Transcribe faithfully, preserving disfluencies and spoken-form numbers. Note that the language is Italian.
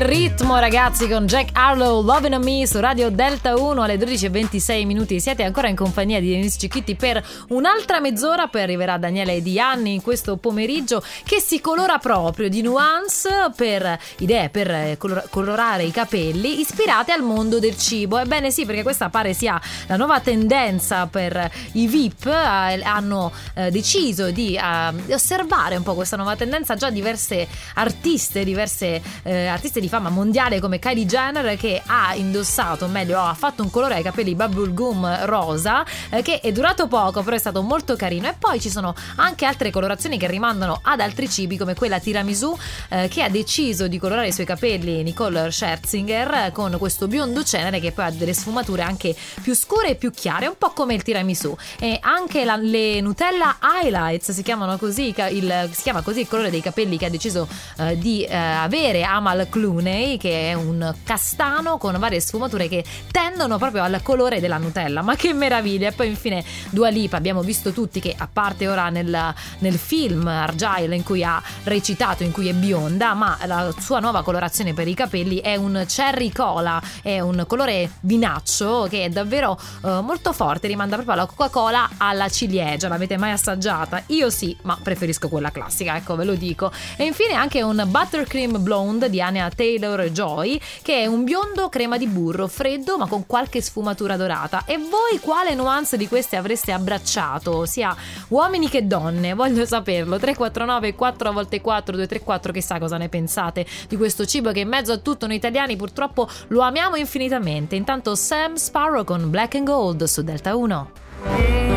il ritmo, ragazzi, con Jack Harlow, Lovin' on Me, su Radio Delta uno alle dodici e ventisei minuti. Siete ancora in compagnia di Denise Cicchitti per un'altra mezz'ora, poi arriverà Daniele e Dianni in questo pomeriggio che si colora proprio di nuance, per idee per colorare i capelli ispirate al mondo del cibo. Ebbene sì, perché questa pare sia la nuova tendenza per i V I P. Hanno deciso di osservare un po' questa nuova tendenza. Già diverse artiste, diverse eh, artiste di fama mondiale come Kylie Jenner, che ha indossato, o meglio ha fatto un colore ai capelli bubblegum rosa, eh, che è durato poco però è stato molto carino. E poi ci sono anche altre colorazioni che rimandano ad altri cibi, come quella tiramisù, eh, che ha deciso di colorare i suoi capelli Nicole Scherzinger, eh, con questo biondo cenere che poi ha delle sfumature anche più scure e più chiare, un po' come il tiramisù. E anche la, le Nutella Highlights si chiamano così, il, si chiama così il colore dei capelli che ha deciso eh, di eh, avere Amal Clooney, che è un castano con varie sfumature che tendono proprio al colore della Nutella. Ma che meraviglia! E poi infine Dua Lipa, abbiamo visto tutti che, a parte ora nel, nel film Argyle in cui ha recitato, in cui è bionda, ma la sua nuova colorazione per i capelli è un cherry cola, è un colore vinaccio che è davvero eh, molto forte, rimanda proprio alla Coca-Cola alla ciliegia. L'avete mai assaggiata? Io sì, ma preferisco quella classica, ecco, ve lo dico. E infine anche un buttercream blonde di Anya Taylor Joy, che è un biondo crema di burro freddo ma con qualche sfumatura dorata. E voi quale nuance di queste avreste abbracciato, sia uomini che donne? Voglio saperlo. Tre quattro nove quattro volte quattro due tre quattro, chissà cosa ne pensate di questo cibo che in mezzo a tutto noi italiani purtroppo lo amiamo infinitamente. Intanto Sam Sparrow con Black and Gold su Delta uno.